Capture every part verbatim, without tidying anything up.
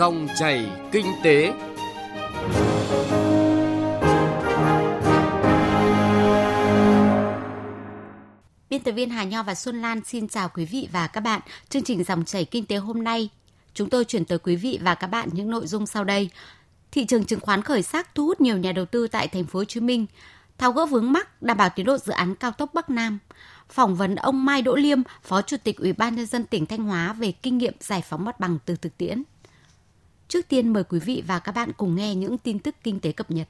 Dòng chảy kinh tế. Biên tập viên Hà Nho và Xuân Lan xin chào quý vị và các bạn. Chương trình Dòng chảy kinh tế hôm nay, chúng tôi chuyển tới quý vị và các bạn những nội dung sau đây. Thị trường chứng khoán khởi sắc thu hút nhiều nhà đầu tư tại thành phố Hồ Chí Minh, tháo gỡ vướng mắc đảm bảo tiến độ dự án cao tốc Bắc Nam. Phỏng vấn ông Mai Đỗ Liêm, Phó Chủ tịch Ủy ban Nhân dân tỉnh Thanh Hóa về kinh nghiệm giải phóng mặt bằng từ thực tiễn. Trước tiên mời quý vị và các bạn cùng nghe những tin tức kinh tế cập nhật.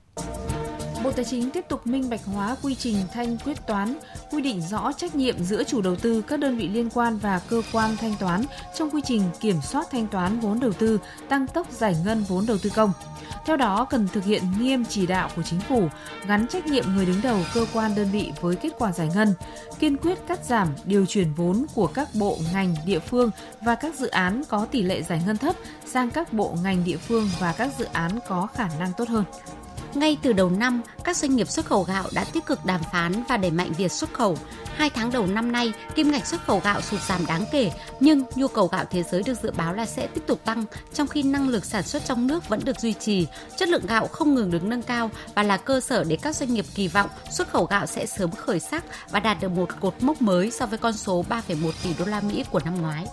Bộ Tài chính tiếp tục minh bạch hóa quy trình thanh quyết toán, quy định rõ trách nhiệm giữa chủ đầu tư, các đơn vị liên quan và cơ quan thanh toán trong quy trình kiểm soát thanh toán vốn đầu tư, tăng tốc giải ngân vốn đầu tư công. Theo đó, cần thực hiện nghiêm chỉ đạo của chính phủ, gắn trách nhiệm người đứng đầu cơ quan đơn vị với kết quả giải ngân, kiên quyết cắt giảm, điều chuyển vốn của các bộ ngành địa phương và các dự án có tỷ lệ giải ngân thấp sang các bộ ngành địa phương và các dự án có khả năng tốt hơn. Ngay từ đầu năm, các doanh nghiệp xuất khẩu gạo đã tích cực đàm phán và đẩy mạnh việc xuất khẩu. Hai tháng đầu năm nay, kim ngạch xuất khẩu gạo sụt giảm đáng kể, nhưng nhu cầu gạo thế giới được dự báo là sẽ tiếp tục tăng, trong khi năng lực sản xuất trong nước vẫn được duy trì. Chất lượng gạo không ngừng được nâng cao và là cơ sở để các doanh nghiệp kỳ vọng xuất khẩu gạo sẽ sớm khởi sắc và đạt được một cột mốc mới so với con số ba phẩy một tỷ đô la Mỹ của năm ngoái.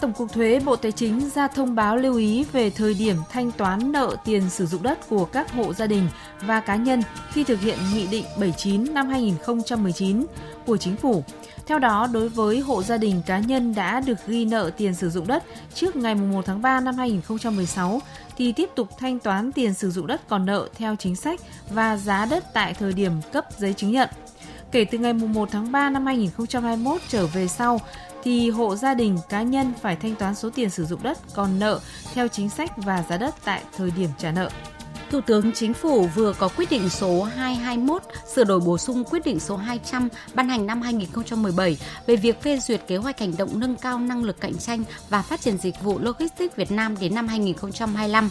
Tổng cục Thuế, Bộ Tài chính ra thông báo lưu ý về thời điểm thanh toán nợ tiền sử dụng đất của các hộ gia đình và cá nhân khi thực hiện Nghị định bảy mươi chín năm hai không một chín của Chính phủ. Theo đó, đối với hộ gia đình cá nhân đã được ghi nợ tiền sử dụng đất trước ngày mùng một tháng ba năm hai không một sáu thì tiếp tục thanh toán tiền sử dụng đất còn nợ theo chính sách và giá đất tại thời điểm cấp giấy chứng nhận. Kể từ ngày mùng một tháng ba năm hai không hai mốt trở về sau, thì hộ gia đình cá nhân phải thanh toán số tiền sử dụng đất còn nợ theo chính sách và giá đất tại thời điểm trả nợ. Thủ tướng Chính phủ vừa có quyết định số hai trăm hai mươi mốt sửa đổi bổ sung quyết định số hai trăm ban hành năm hai không một bảy về việc phê duyệt kế hoạch hành động nâng cao năng lực cạnh tranh và phát triển dịch vụ Logistics Việt Nam đến năm hai không hai lăm.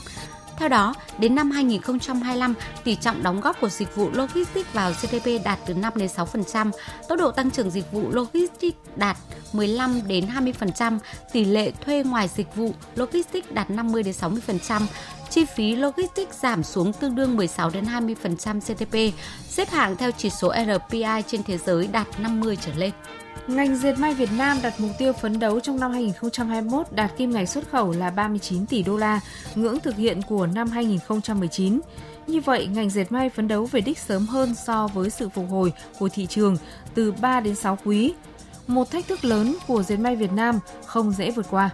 Theo đó, đến năm hai không hai lăm, tỷ trọng đóng góp của dịch vụ Logistics vào G D P đạt từ năm đến sáu phần trăm, tốc độ tăng trưởng dịch vụ Logistics đạt mười lăm đến hai mươi phần trăm, tỷ lệ thuê ngoài dịch vụ Logistics đạt năm mươi đến sáu mươi phần trăm, chi phí Logistics giảm xuống tương đương mười sáu đến hai mươi phần trăm G D P, xếp hạng theo chỉ số R P I trên thế giới đạt năm mươi trở lên. Ngành dệt may Việt Nam đặt mục tiêu phấn đấu trong năm hai không hai mốt đạt kim ngạch xuất khẩu là ba mươi chín tỷ đô la, ngưỡng thực hiện của năm hai không một chín. Như vậy, ngành dệt may phấn đấu về đích sớm hơn so với sự phục hồi của thị trường từ ba đến sáu quý. Một thách thức lớn của dệt may Việt Nam không dễ vượt qua.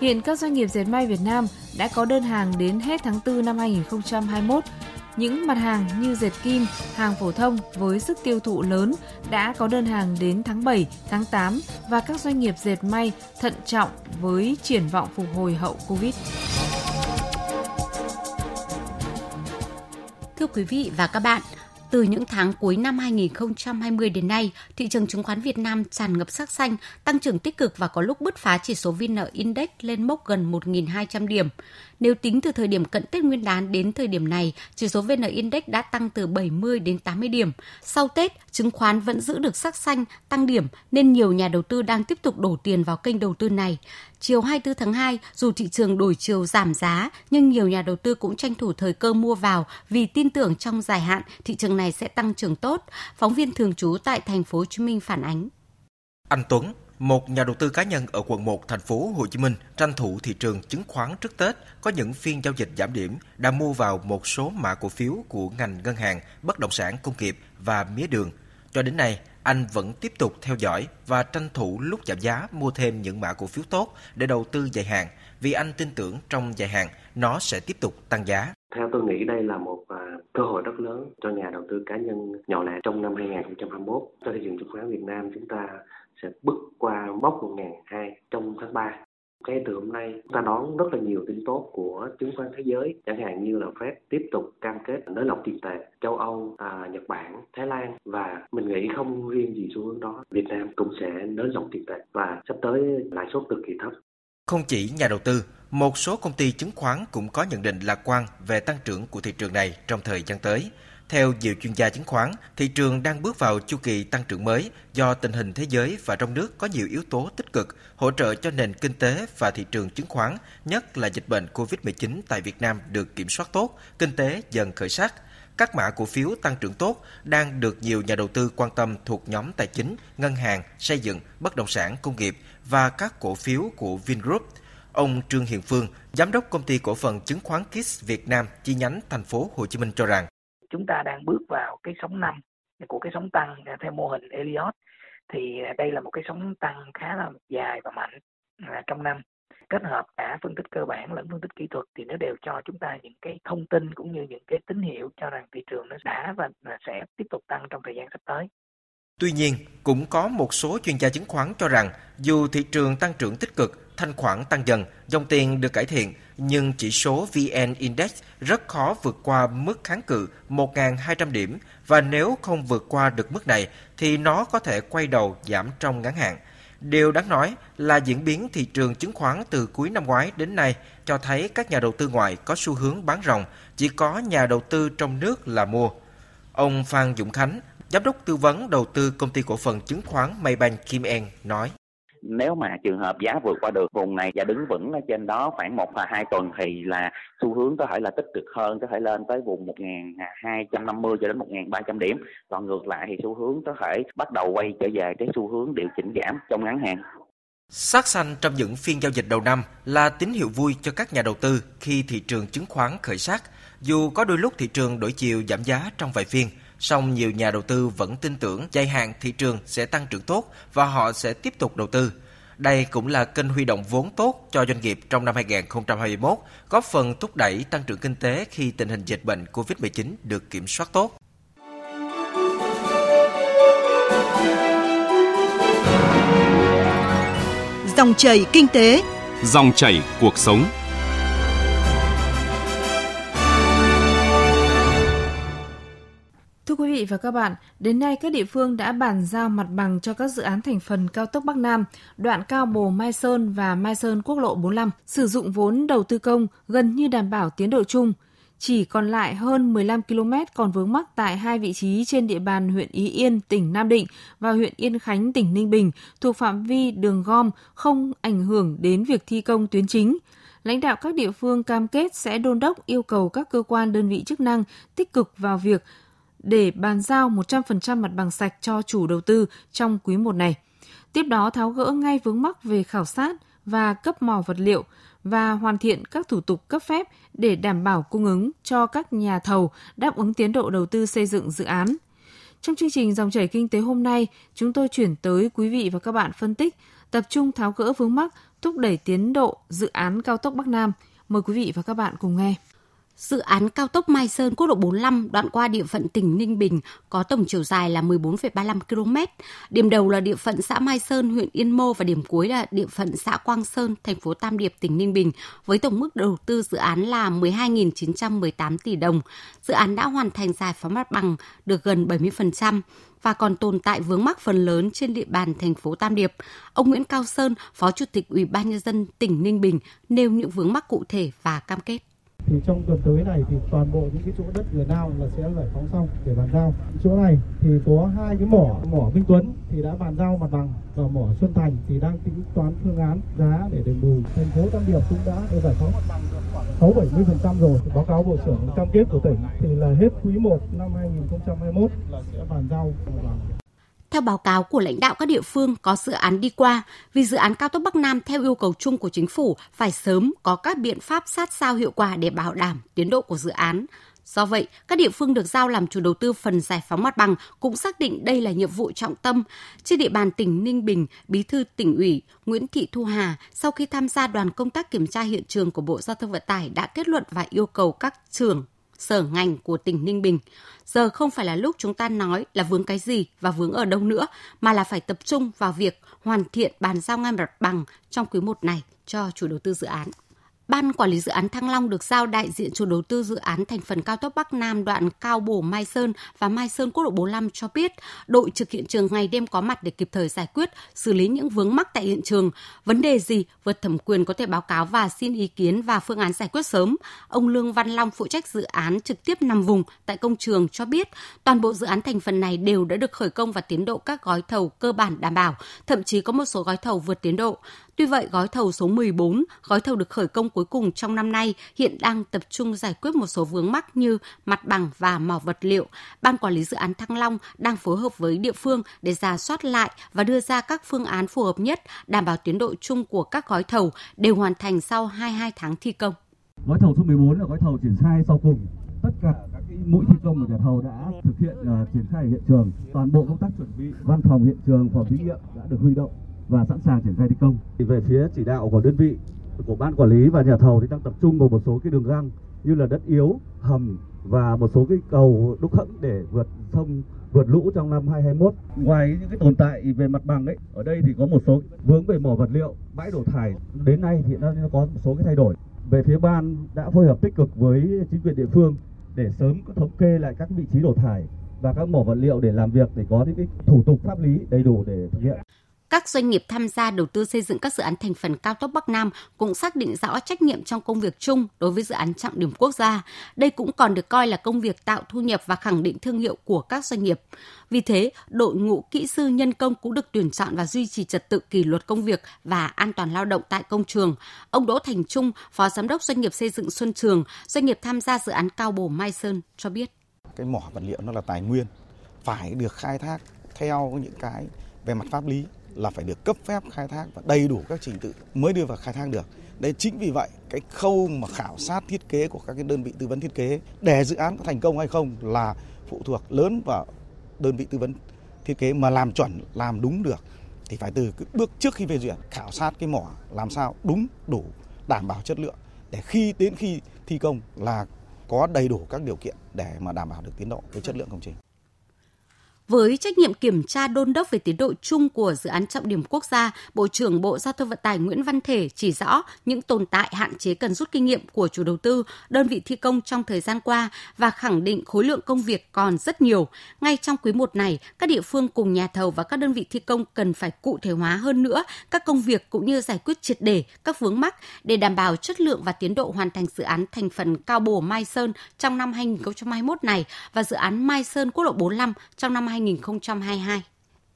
Hiện các doanh nghiệp dệt may Việt Nam đã có đơn hàng đến hết tháng tư năm hai không hai mốt. Những mặt hàng như dệt kim, hàng phổ thông với sức tiêu thụ lớn đã có đơn hàng đến tháng bảy, tháng tám và các doanh nghiệp dệt may thận trọng với triển vọng phục hồi hậu Covid. Thưa quý vị và các bạn, từ những tháng cuối năm hai không hai không đến nay, thị trường chứng khoán Việt Nam tràn ngập sắc xanh, tăng trưởng tích cực và có lúc bứt phá chỉ số V N Index lên mốc gần một nghìn hai trăm điểm. Nếu tính từ thời điểm cận Tết Nguyên đán đến thời điểm này, chỉ số V N Index đã tăng từ bảy mươi đến tám mươi điểm. Sau Tết, chứng khoán vẫn giữ được sắc xanh, tăng điểm nên nhiều nhà đầu tư đang tiếp tục đổ tiền vào kênh đầu tư này. Chiều hai mươi tư tháng hai, dù thị trường đổi chiều giảm giá, nhưng nhiều nhà đầu tư cũng tranh thủ thời cơ mua vào vì tin tưởng trong dài hạn thị trường này sẽ tăng trưởng tốt. Phóng viên thường trú tại thành phố Hồ Chí Minh phản ánh. Anh Tuấn, một nhà đầu tư cá nhân ở quận một thành phố Hồ Chí Minh, tranh thủ thị trường chứng khoán trước Tết có những phiên giao dịch giảm điểm, đã mua vào một số mã cổ phiếu của ngành ngân hàng, bất động sản công nghiệp và mía đường. Cho đến nay, anh vẫn tiếp tục theo dõi và tranh thủ lúc giảm giá mua thêm những mã cổ phiếu tốt để đầu tư dài hạn, vì anh tin tưởng trong dài hạn nó sẽ tiếp tục tăng giá. Theo tôi nghĩ đây là một cơ hội rất lớn cho nhà đầu tư cá nhân nhỏ lẻ trong năm hai không hai mốt. Cho thị trường chứng khoán Việt Nam chúng ta sẽ bước qua mốc một nghìn hai trăm trong tháng ba. Cái từ hôm nay chúng ta đón rất là nhiều tin tốt của chứng khoán thế giới, chẳng hạn như là Fed tiếp tục cam kết nới lỏng tiền tệ, châu Âu, à, Nhật Bản, Thái Lan, và mình nghĩ không riêng gì xu hướng đó, Việt Nam cũng sẽ nới lỏng tiền tệ và sắp tới lãi suất cực kỳ thấp. Không chỉ nhà đầu tư, một số công ty chứng khoán cũng có nhận định lạc quan về tăng trưởng của thị trường này trong thời gian tới. Theo nhiều chuyên gia chứng khoán, thị trường đang bước vào chu kỳ tăng trưởng mới do tình hình thế giới và trong nước có nhiều yếu tố tích cực hỗ trợ cho nền kinh tế và thị trường chứng khoán, nhất là dịch bệnh covid mười chín tại Việt Nam được kiểm soát tốt, kinh tế dần khởi sắc. Các mã cổ phiếu tăng trưởng tốt đang được nhiều nhà đầu tư quan tâm thuộc nhóm tài chính, ngân hàng, xây dựng, bất động sản, công nghiệp và các cổ phiếu của Vingroup. Ông Trương Hiền Phương, giám đốc công ty cổ phần chứng khoán ca i ét Việt Nam chi nhánh thành phố Hồ Chí Minh cho rằng chúng ta đang bước vào cái sóng năm của cái sóng tăng theo mô hình Elliot, thì đây là một cái sóng tăng khá là dài và mạnh trong năm, kết hợp cả phân tích cơ bản lẫn phân tích kỹ thuật thì nó đều cho chúng ta những cái thông tin cũng như những cái tín hiệu cho rằng thị trường nó đã và sẽ tiếp tục tăng trong thời gian sắp tới. Tuy nhiên, cũng có một số chuyên gia chứng khoán cho rằng dù thị trường tăng trưởng tích cực, thanh khoản tăng dần, dòng tiền được cải thiện, nhưng chỉ số vê en-Index rất khó vượt qua mức kháng cự một nghìn hai trăm điểm và nếu không vượt qua được mức này thì nó có thể quay đầu giảm trong ngắn hạn. Điều đáng nói là diễn biến thị trường chứng khoán từ cuối năm ngoái đến nay cho thấy các nhà đầu tư ngoại có xu hướng bán ròng, chỉ có nhà đầu tư trong nước là mua. Ông Phan Dũng Khánh, giám đốc tư vấn đầu tư công ty cổ phần chứng khoán Maybank Kim Eng nói. Nếu mà trường hợp giá vượt qua được vùng này và đứng vững ở trên đó khoảng một hoặc hai tuần thì là xu hướng có thể là tích cực hơn, có thể lên tới vùng một nghìn hai trăm năm mươi cho đến một nghìn ba trăm điểm. Còn ngược lại thì xu hướng có thể bắt đầu quay trở về cái xu hướng điều chỉnh giảm trong ngắn hạn. Sắc xanh trong những phiên giao dịch đầu năm là tín hiệu vui cho các nhà đầu tư khi thị trường chứng khoán khởi sắc. Dù có đôi lúc thị trường đổi chiều giảm giá trong vài phiên, song nhiều nhà đầu tư vẫn tin tưởng dài hạn thị trường sẽ tăng trưởng tốt và họ sẽ tiếp tục đầu tư. Đây cũng là kênh huy động vốn tốt cho doanh nghiệp trong năm hai nghìn không trăm hai mươi mốt, góp phần thúc đẩy tăng trưởng kinh tế khi tình hình dịch bệnh covid mười chín được kiểm soát tốt. Dòng chảy kinh tế, dòng chảy cuộc sống. Thưa quý vị và các bạn, đến nay các địa phương đã bàn giao mặt bằng cho các dự án thành phần cao tốc Bắc Nam, đoạn Cao Bồ Mai Sơn và Mai Sơn Quốc lộ bốn mươi lăm, sử dụng vốn đầu tư công gần như đảm bảo tiến độ chung. Chỉ còn lại hơn mười lăm ki lô mét còn vướng mắc tại hai vị trí trên địa bàn huyện Ý Yên, tỉnh Nam Định và huyện Yên Khánh, tỉnh Ninh Bình, thuộc phạm vi đường gom không ảnh hưởng đến việc thi công tuyến chính. Lãnh đạo các địa phương cam kết sẽ đôn đốc yêu cầu các cơ quan đơn vị chức năng tích cực vào việc để bàn giao một trăm phần trăm mặt bằng sạch cho chủ đầu tư trong quý một này. Tiếp đó tháo gỡ ngay vướng mắc về khảo sát và cấp mỏ vật liệu và hoàn thiện các thủ tục cấp phép để đảm bảo cung ứng cho các nhà thầu đáp ứng tiến độ đầu tư xây dựng dự án. Trong chương trình Dòng chảy kinh tế hôm nay, chúng tôi chuyển tới quý vị và các bạn phân tích, tập trung tháo gỡ vướng mắc, thúc đẩy tiến độ dự án cao tốc Bắc Nam. Mời quý vị và các bạn cùng nghe. Dự án cao tốc Mai Sơn Quốc lộ bốn mươi lăm đoạn qua địa phận tỉnh Ninh Bình có tổng chiều dài là mười bốn phẩy ba mươi lăm ki lô mét. Điểm đầu là địa phận xã Mai Sơn, huyện Yên Mô và điểm cuối là địa phận xã Quang Sơn, thành phố Tam Điệp, tỉnh Ninh Bình với tổng mức đầu tư dự án là mười hai nghìn chín trăm mười tám tỷ đồng. Dự án đã hoàn thành giải phóng mặt bằng được gần bảy mươi phần trăm. Và còn tồn tại vướng mắc phần lớn trên địa bàn thành phố Tam Điệp. Ông Nguyễn Cao Sơn, Phó Chủ tịch Ủy ban nhân dân tỉnh Ninh Bình nêu những vướng mắc cụ thể và cam kết. Thì trong tuần tới này thì toàn bộ những cái chỗ đất vừa nào là sẽ giải phóng xong để bàn giao. Chỗ này thì có hai cái mỏ, mỏ Minh Tuấn thì đã bàn giao mặt bằng và mỏ Xuân Thành thì đang tính toán phương án giá để đền bù. Thành phố Tam Điệp cũng đã giải phóng mặt bằng được khoảng sáu bảy mươi phần trăm rồi. Báo cáo bộ trưởng cam kết của tỉnh thì là hết quý một năm hai nghìn không trăm hai mươi mốt là sẽ bàn giao mặt bằng. Theo báo cáo của lãnh đạo các địa phương có dự án đi qua, vì dự án cao tốc Bắc Nam theo yêu cầu chung của chính phủ phải sớm có các biện pháp sát sao hiệu quả để bảo đảm tiến độ của dự án. Do vậy, các địa phương được giao làm chủ đầu tư phần giải phóng mặt bằng cũng xác định đây là nhiệm vụ trọng tâm. Trên địa bàn tỉnh Ninh Bình, Bí thư tỉnh ủy Nguyễn Thị Thu Hà sau khi tham gia đoàn công tác kiểm tra hiện trường của Bộ Giao thông Vận tải đã kết luận và yêu cầu các trưởng sở ngành của tỉnh Ninh Bình. Giờ không phải là lúc chúng ta nói là vướng cái gì và vướng ở đâu nữa, mà là phải tập trung vào việc hoàn thiện bàn giao ngay mặt bằng trong quý một này cho chủ đầu tư dự án. Ban quản lý dự án Thăng Long được giao đại diện chủ đầu tư dự án thành phần cao tốc Bắc Nam đoạn Cao Bồ Mai Sơn và Mai Sơn quốc lộ bốn mươi lăm cho biết, đội trực hiện trường ngày đêm có mặt để kịp thời giải quyết, xử lý những vướng mắc tại hiện trường. Vấn đề gì vượt thẩm quyền có thể báo cáo và xin ý kiến và phương án giải quyết sớm. Ông Lương Văn Long, phụ trách dự án trực tiếp nằm vùng tại công trường cho biết, toàn bộ dự án thành phần này đều đã được khởi công và tiến độ các gói thầu cơ bản đảm bảo, thậm chí có một số gói thầu vượt tiến độ. Tuy vậy, gói thầu số mười bốn, gói thầu được khởi công cuối cùng trong năm nay, hiện đang tập trung giải quyết một số vướng mắc như mặt bằng và mỏ vật liệu. Ban quản lý dự án Thăng Long đang phối hợp với địa phương để rà soát lại và đưa ra các phương án phù hợp nhất, đảm bảo tiến độ chung của các gói thầu đều hoàn thành sau hai mươi hai tháng thi công. Gói thầu số mười bốn là gói thầu triển khai sau cùng. Tất cả các mũi thi công của nhà thầu đã thực hiện uh, triển khai hiện trường. Toàn bộ công tác chuẩn bị, văn phòng hiện trường, phòng thí nghiệm đã được huy động và sẵn sàng triển khai thi công. Về phía chỉ đạo của đơn vị, của ban quản lý và nhà thầu thì đang tập trung vào một số cái đường găng như là đất yếu, hầm và một số cái cầu đúc hẫng để vượt sông, vượt lũ trong năm hai nghìn không trăm hai mươi mốt. Ngoài những cái tồn tại về mặt bằng ấy, ở đây thì có một số vướng về mỏ vật liệu, bãi đổ thải. Đến nay thì nó có một số cái thay đổi. Về phía ban đã phối hợp tích cực với chính quyền địa phương để sớm thống kê lại các vị trí đổ thải và các mỏ vật liệu để làm việc để có những cái thủ tục pháp lý đầy đủ để thực hiện. Các doanh nghiệp tham gia đầu tư xây dựng các dự án thành phần cao tốc Bắc Nam cũng xác định rõ trách nhiệm trong công việc chung đối với dự án trọng điểm quốc gia. Đây cũng còn được coi là công việc tạo thu nhập và khẳng định thương hiệu của các doanh nghiệp. Vì thế, đội ngũ kỹ sư nhân công cũng được tuyển chọn và duy trì trật tự kỷ luật công việc và an toàn lao động tại công trường. Ông Đỗ Thành Trung, Phó Giám đốc Doanh nghiệp Xây dựng Xuân Trường, doanh nghiệp tham gia dự án Cao Bồ Mai Sơn cho biết. Cái mỏ vật liệu nó là tài nguyên, phải được khai thác theo những cái về mặt pháp lý, là phải được cấp phép khai thác và đầy đủ các trình tự mới đưa vào khai thác được. Đấy, chính vì vậy cái khâu mà khảo sát thiết kế của các cái đơn vị tư vấn thiết kế để dự án có thành công hay không là phụ thuộc lớn vào đơn vị tư vấn thiết kế, mà làm chuẩn, làm đúng được thì phải từ cái bước trước khi phê duyệt khảo sát cái mỏ làm sao đúng đủ, đảm bảo chất lượng để khi đến khi thi công là có đầy đủ các điều kiện để mà đảm bảo được tiến độ với chất lượng công trình. Với trách nhiệm kiểm tra đôn đốc về tiến độ chung của dự án trọng điểm quốc gia, Bộ trưởng Bộ Giao thông Vận tải Nguyễn Văn Thể chỉ rõ những tồn tại hạn chế cần rút kinh nghiệm của chủ đầu tư, đơn vị thi công trong thời gian qua và khẳng định khối lượng công việc còn rất nhiều. Ngay trong quý I này, các địa phương cùng nhà thầu và các đơn vị thi công cần phải cụ thể hóa hơn nữa các công việc cũng như giải quyết triệt để các vướng mắc để đảm bảo chất lượng và tiến độ hoàn thành dự án thành phần Cao Bồ Mai Sơn trong năm hai nghìn không trăm hai mươi mốt này và dự án Mai Sơn quốc lộ bốn mươi lăm trong năm hai nghìn không trăm hai mươi hai.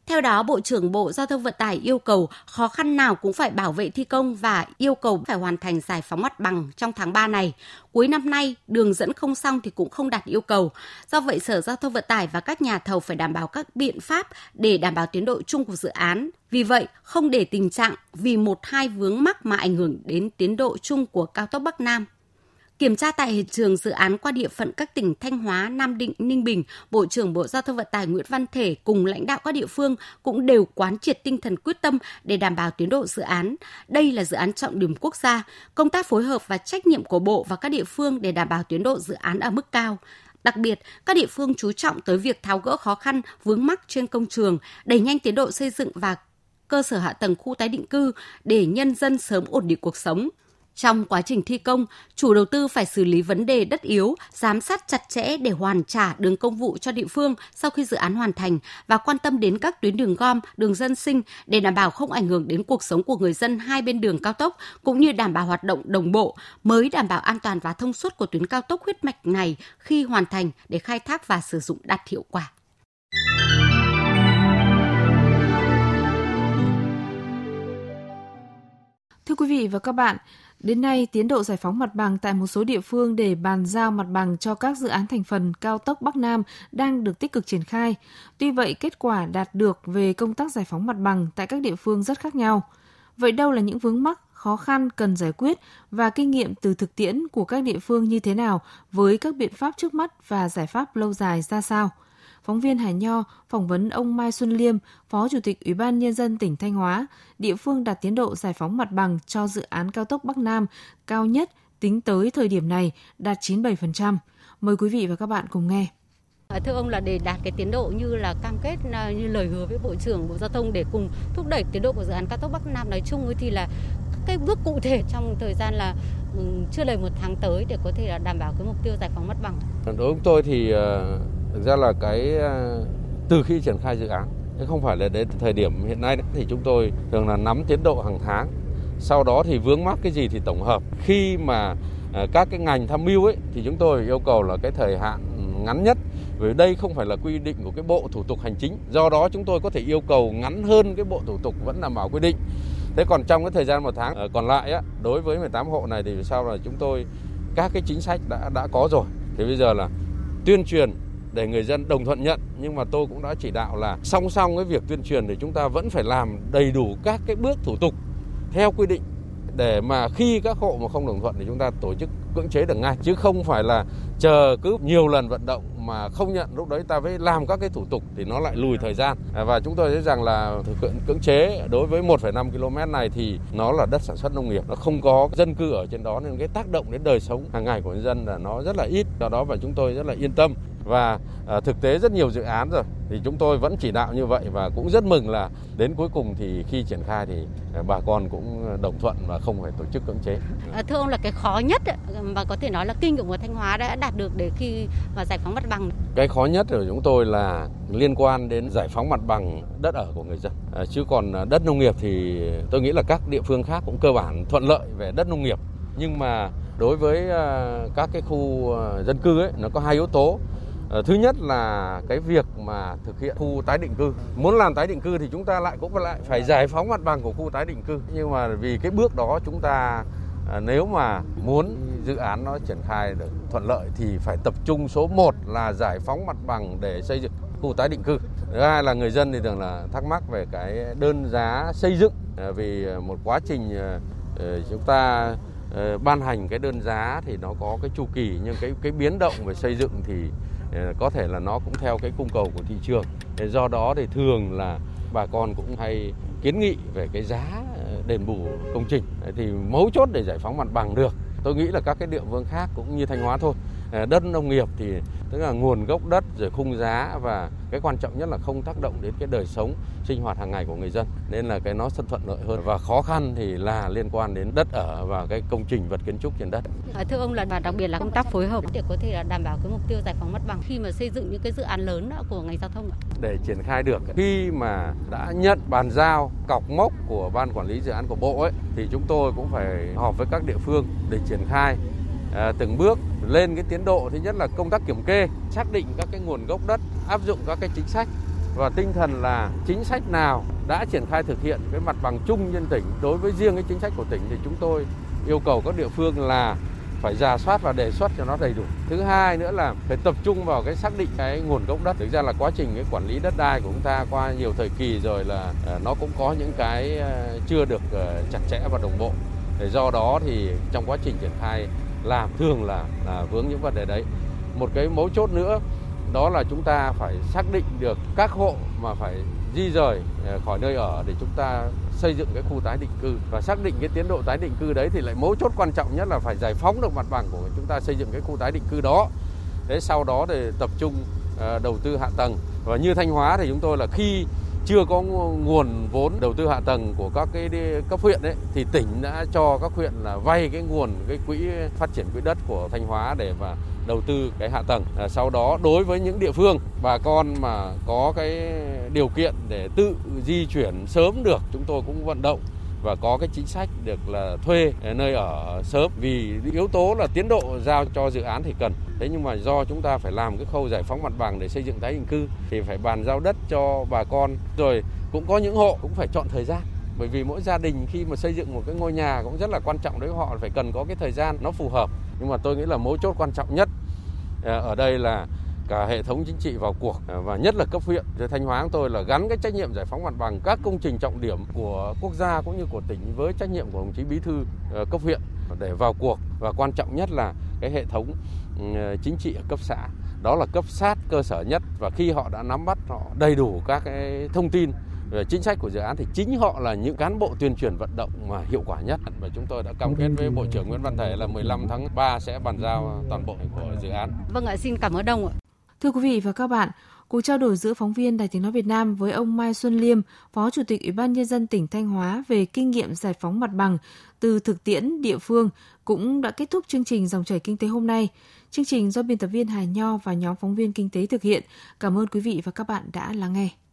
Theo đó, Bộ trưởng Bộ Giao thông Vận tải yêu cầu khó khăn nào cũng phải bảo vệ thi công và yêu cầu phải hoàn thành giải phóng mặt bằng trong tháng ba này. Cuối năm nay, đường dẫn không xong thì cũng không đạt yêu cầu. Do vậy, Sở Giao thông Vận tải và các nhà thầu phải đảm bảo các biện pháp để đảm bảo tiến độ chung của dự án. Vì vậy, không để tình trạng vì một hai vướng mắc mà ảnh hưởng đến tiến độ chung của cao tốc Bắc Nam. Kiểm tra tại hiện trường dự án qua địa phận các tỉnh Thanh Hóa, Nam Định, Ninh Bình, Bộ trưởng Bộ Giao thông Vận tải Nguyễn Văn Thể cùng lãnh đạo các địa phương cũng đều quán triệt tinh thần quyết tâm để đảm bảo tiến độ dự án. Đây là dự án trọng điểm quốc gia, công tác phối hợp và trách nhiệm của Bộ và các địa phương để đảm bảo tiến độ dự án ở mức cao. Đặc biệt, các địa phương chú trọng tới việc tháo gỡ khó khăn, vướng mắc trên công trường, đẩy nhanh tiến độ xây dựng và cơ sở hạ tầng khu tái định cư để nhân dân sớm ổn định cuộc sống. Trong quá trình thi công, chủ đầu tư phải xử lý vấn đề đất yếu, giám sát chặt chẽ để hoàn trả đường công vụ cho địa phương sau khi dự án hoàn thành và quan tâm đến các tuyến đường gom, đường dân sinh để đảm bảo không ảnh hưởng đến cuộc sống của người dân hai bên đường cao tốc cũng như đảm bảo hoạt động đồng bộ mới đảm bảo an toàn và thông suốt của tuyến cao tốc huyết mạch này khi hoàn thành để khai thác và sử dụng đạt hiệu quả. Thưa quý vị và các bạn, đến nay, tiến độ giải phóng mặt bằng tại một số địa phương để bàn giao mặt bằng cho các dự án thành phần cao tốc Bắc Nam đang được tích cực triển khai. Tuy vậy, kết quả đạt được về công tác giải phóng mặt bằng tại các địa phương rất khác nhau. Vậy đâu là những vướng mắc, khó khăn cần giải quyết và kinh nghiệm từ thực tiễn của các địa phương như thế nào với các biện pháp trước mắt và giải pháp lâu dài ra sao? Phóng viên Hải Nho phỏng vấn ông Mai Xuân Liêm, Phó Chủ tịch Ủy ban Nhân dân tỉnh Thanh Hóa, địa phương đạt tiến độ giải phóng mặt bằng cho dự án cao tốc Bắc Nam cao nhất tính tới thời điểm này đạt chín mươi bảy phần trăm. Mời quý vị và các bạn cùng nghe. Thưa ông, là để đạt cái tiến độ như là cam kết, như lời hứa với Bộ trưởng Bộ Giao thông để cùng thúc đẩy tiến độ của dự án cao tốc Bắc Nam nói chung thì là cái bước cụ thể trong thời gian là chưa đầy một tháng tới để có thể là đảm bảo cái mục tiêu giải phóng mặt bằng? Đối với tôi thì thực ra là cái từ khi triển khai dự án, không phải là đến thời điểm hiện nay thì chúng tôi thường là nắm tiến độ hàng tháng. Sau đó thì vướng mắc cái gì thì tổng hợp. Khi mà các cái ngành tham mưu ấy thì chúng tôi yêu cầu là cái thời hạn ngắn nhất. Vì đây không phải là quy định của cái bộ thủ tục hành chính. Do đó chúng tôi có thể yêu cầu ngắn hơn cái bộ thủ tục vẫn đảm bảo quy định. Thế còn trong cái thời gian một tháng còn lại á, đối với mười tám hộ này thì sao là chúng tôi các cái chính sách đã đã có rồi. Thì bây giờ là tuyên truyền để người dân đồng thuận nhận, nhưng mà tôi cũng đã chỉ đạo là song song với việc tuyên truyền thì chúng ta vẫn phải làm đầy đủ các cái bước thủ tục theo quy định để mà khi các hộ mà không đồng thuận thì chúng ta tổ chức cưỡng chế được ngay, chứ không phải là chờ cứ nhiều lần vận động mà không nhận, lúc đấy ta phải làm các cái thủ tục thì nó lại lùi thời gian. Và chúng tôi thấy rằng là thực hiện cưỡng chế đối với một phẩy năm ki lô mét này thì nó là đất sản xuất nông nghiệp, nó không có dân cư ở trên đó nên cái tác động đến đời sống hàng ngày của nhân dân là nó rất là ít. Do đó và chúng tôi rất là yên tâm. Và thực tế rất nhiều dự án rồi thì chúng tôi vẫn chỉ đạo như vậy và cũng rất mừng là đến cuối cùng thì khi triển khai thì bà con cũng đồng thuận và không phải tổ chức cưỡng chế. Thưa ông, là cái khó nhất mà có thể nói là kinh nghiệm của Thanh Hóa đã đạt được để khi mà giải phóng mặt bằng? Cái khó nhất của chúng tôi là liên quan đến giải phóng mặt bằng đất ở của người dân. Chứ còn đất nông nghiệp thì tôi nghĩ là các địa phương khác cũng cơ bản thuận lợi về đất nông nghiệp. Nhưng mà đối với các cái khu dân cư ấy, nó có hai yếu tố. Thứ nhất là cái việc mà thực hiện khu tái định cư. Muốn làm tái định cư thì chúng ta lại cũng lại phải giải phóng mặt bằng của khu tái định cư. Nhưng mà vì cái bước đó chúng ta nếu mà muốn dự án nó triển khai được thuận lợi thì phải tập trung số một là giải phóng mặt bằng để xây dựng khu tái định cư. Thứ hai là người dân thì thường là thắc mắc về cái đơn giá xây dựng. Vì một quá trình chúng ta ban hành cái đơn giá thì nó có cái chu kỳ, nhưng cái, cái biến động về xây dựng thì có thể là nó cũng theo cái cung cầu của thị trường. Do đó thì thường là bà con cũng hay kiến nghị về cái giá đền bù công trình. Thì mấu chốt để giải phóng mặt bằng được, tôi nghĩ là các cái địa phương khác cũng như Thanh Hóa thôi. Đất nông nghiệp thì tức là nguồn gốc đất rồi khung giá, và cái quan trọng nhất là không tác động đến cái đời sống sinh hoạt hàng ngày của người dân, nên là cái nó thuận lợi hơn. Và khó khăn thì là liên quan đến đất ở và cái công trình vật kiến trúc trên đất. Thưa ông, là và đặc biệt là công tác phối hợp để có thể là đảm bảo cái mục tiêu giải phóng mặt bằng khi mà xây dựng những cái dự án lớn của ngành giao thông ạ? Để triển khai được, khi mà đã nhận bàn giao cọc mốc của ban quản lý dự án của bộ ấy thì chúng tôi cũng phải họp với các địa phương để triển khai À, từng bước lên cái tiến độ. Thứ nhất là công tác kiểm kê, xác định các cái nguồn gốc đất, áp dụng các cái chính sách, và tinh thần là chính sách nào đã triển khai thực hiện cái mặt bằng chung trên tỉnh. Đối với riêng cái chính sách của tỉnh thì chúng tôi yêu cầu các địa phương là phải rà soát và đề xuất cho nó đầy đủ. Thứ hai nữa là phải tập trung vào cái xác định cái nguồn gốc đất. Thực ra là quá trình cái quản lý đất đai của chúng ta qua nhiều thời kỳ rồi là nó cũng có những cái chưa được chặt chẽ và đồng bộ. Do đó thì trong quá trình triển khai làm thường là, là vướng những vấn đề đấy. Một cái mấu chốt nữa đó là chúng ta phải xác định được các hộ mà phải di rời khỏi nơi ở để chúng ta xây dựng cái khu tái định cư, và xác định cái tiến độ tái định cư đấy thì lại mấu chốt quan trọng nhất là phải giải phóng được mặt bằng của chúng ta xây dựng cái khu tái định cư đó. Thế sau đó thì tập trung đầu tư hạ tầng. Và như Thanh Hóa thì chúng tôi là khi chưa có nguồn vốn đầu tư hạ tầng của các cái cấp huyện ấy, thì tỉnh đã cho các huyện là vay cái nguồn cái quỹ phát triển quỹ đất của Thanh Hóa để mà đầu tư cái hạ tầng. À, sau đó đối với những địa phương bà con mà có cái điều kiện để tự di chuyển sớm được, chúng tôi cũng vận động và có cái chính sách được là thuê nơi ở sớm, vì yếu tố là tiến độ giao cho dự án thì cần. Thế nhưng mà do chúng ta phải làm cái khâu giải phóng mặt bằng để xây dựng tái định cư thì phải bàn giao đất cho bà con. Rồi cũng có những hộ cũng phải chọn thời gian, bởi vì mỗi gia đình khi mà xây dựng một cái ngôi nhà cũng rất là quan trọng đối với họ, phải cần có cái thời gian nó phù hợp. Nhưng mà tôi nghĩ là mấu chốt quan trọng nhất ở đây là cả hệ thống chính trị vào cuộc, và nhất là cấp huyện. Thanh Hóa của tôi là gắn cái trách nhiệm giải phóng mặt bằng các công trình trọng điểm của quốc gia cũng như của tỉnh với trách nhiệm của đồng chí bí thư cấp huyện để vào cuộc, và quan trọng nhất là cái hệ thống chính trị ở cấp xã, đó là cấp sát cơ sở nhất. Và khi họ đã nắm bắt họ đầy đủ các cái thông tin về chính sách của dự án thì chính họ là những cán bộ tuyên truyền vận động mà hiệu quả nhất. Và chúng tôi đã cam kết với Bộ trưởng Nguyễn Văn Thể là mười lăm tháng ba sẽ bàn giao toàn bộ của dự án. Vâng ạ, xin cảm ơn ông ạ. Thưa quý vị và các bạn, Cuộc trao đổi giữa phóng viên Đài Tiếng nói Việt Nam với ông Mai Xuân Liêm, Phó Chủ tịch Ủy ban Nhân dân tỉnh Thanh Hóa về kinh nghiệm giải phóng mặt bằng từ thực tiễn địa phương cũng đã kết thúc chương trình Dòng chảy kinh tế hôm nay. Chương trình do biên tập viên Hà Nho và nhóm phóng viên kinh tế thực hiện. Cảm ơn quý vị và các bạn đã lắng nghe.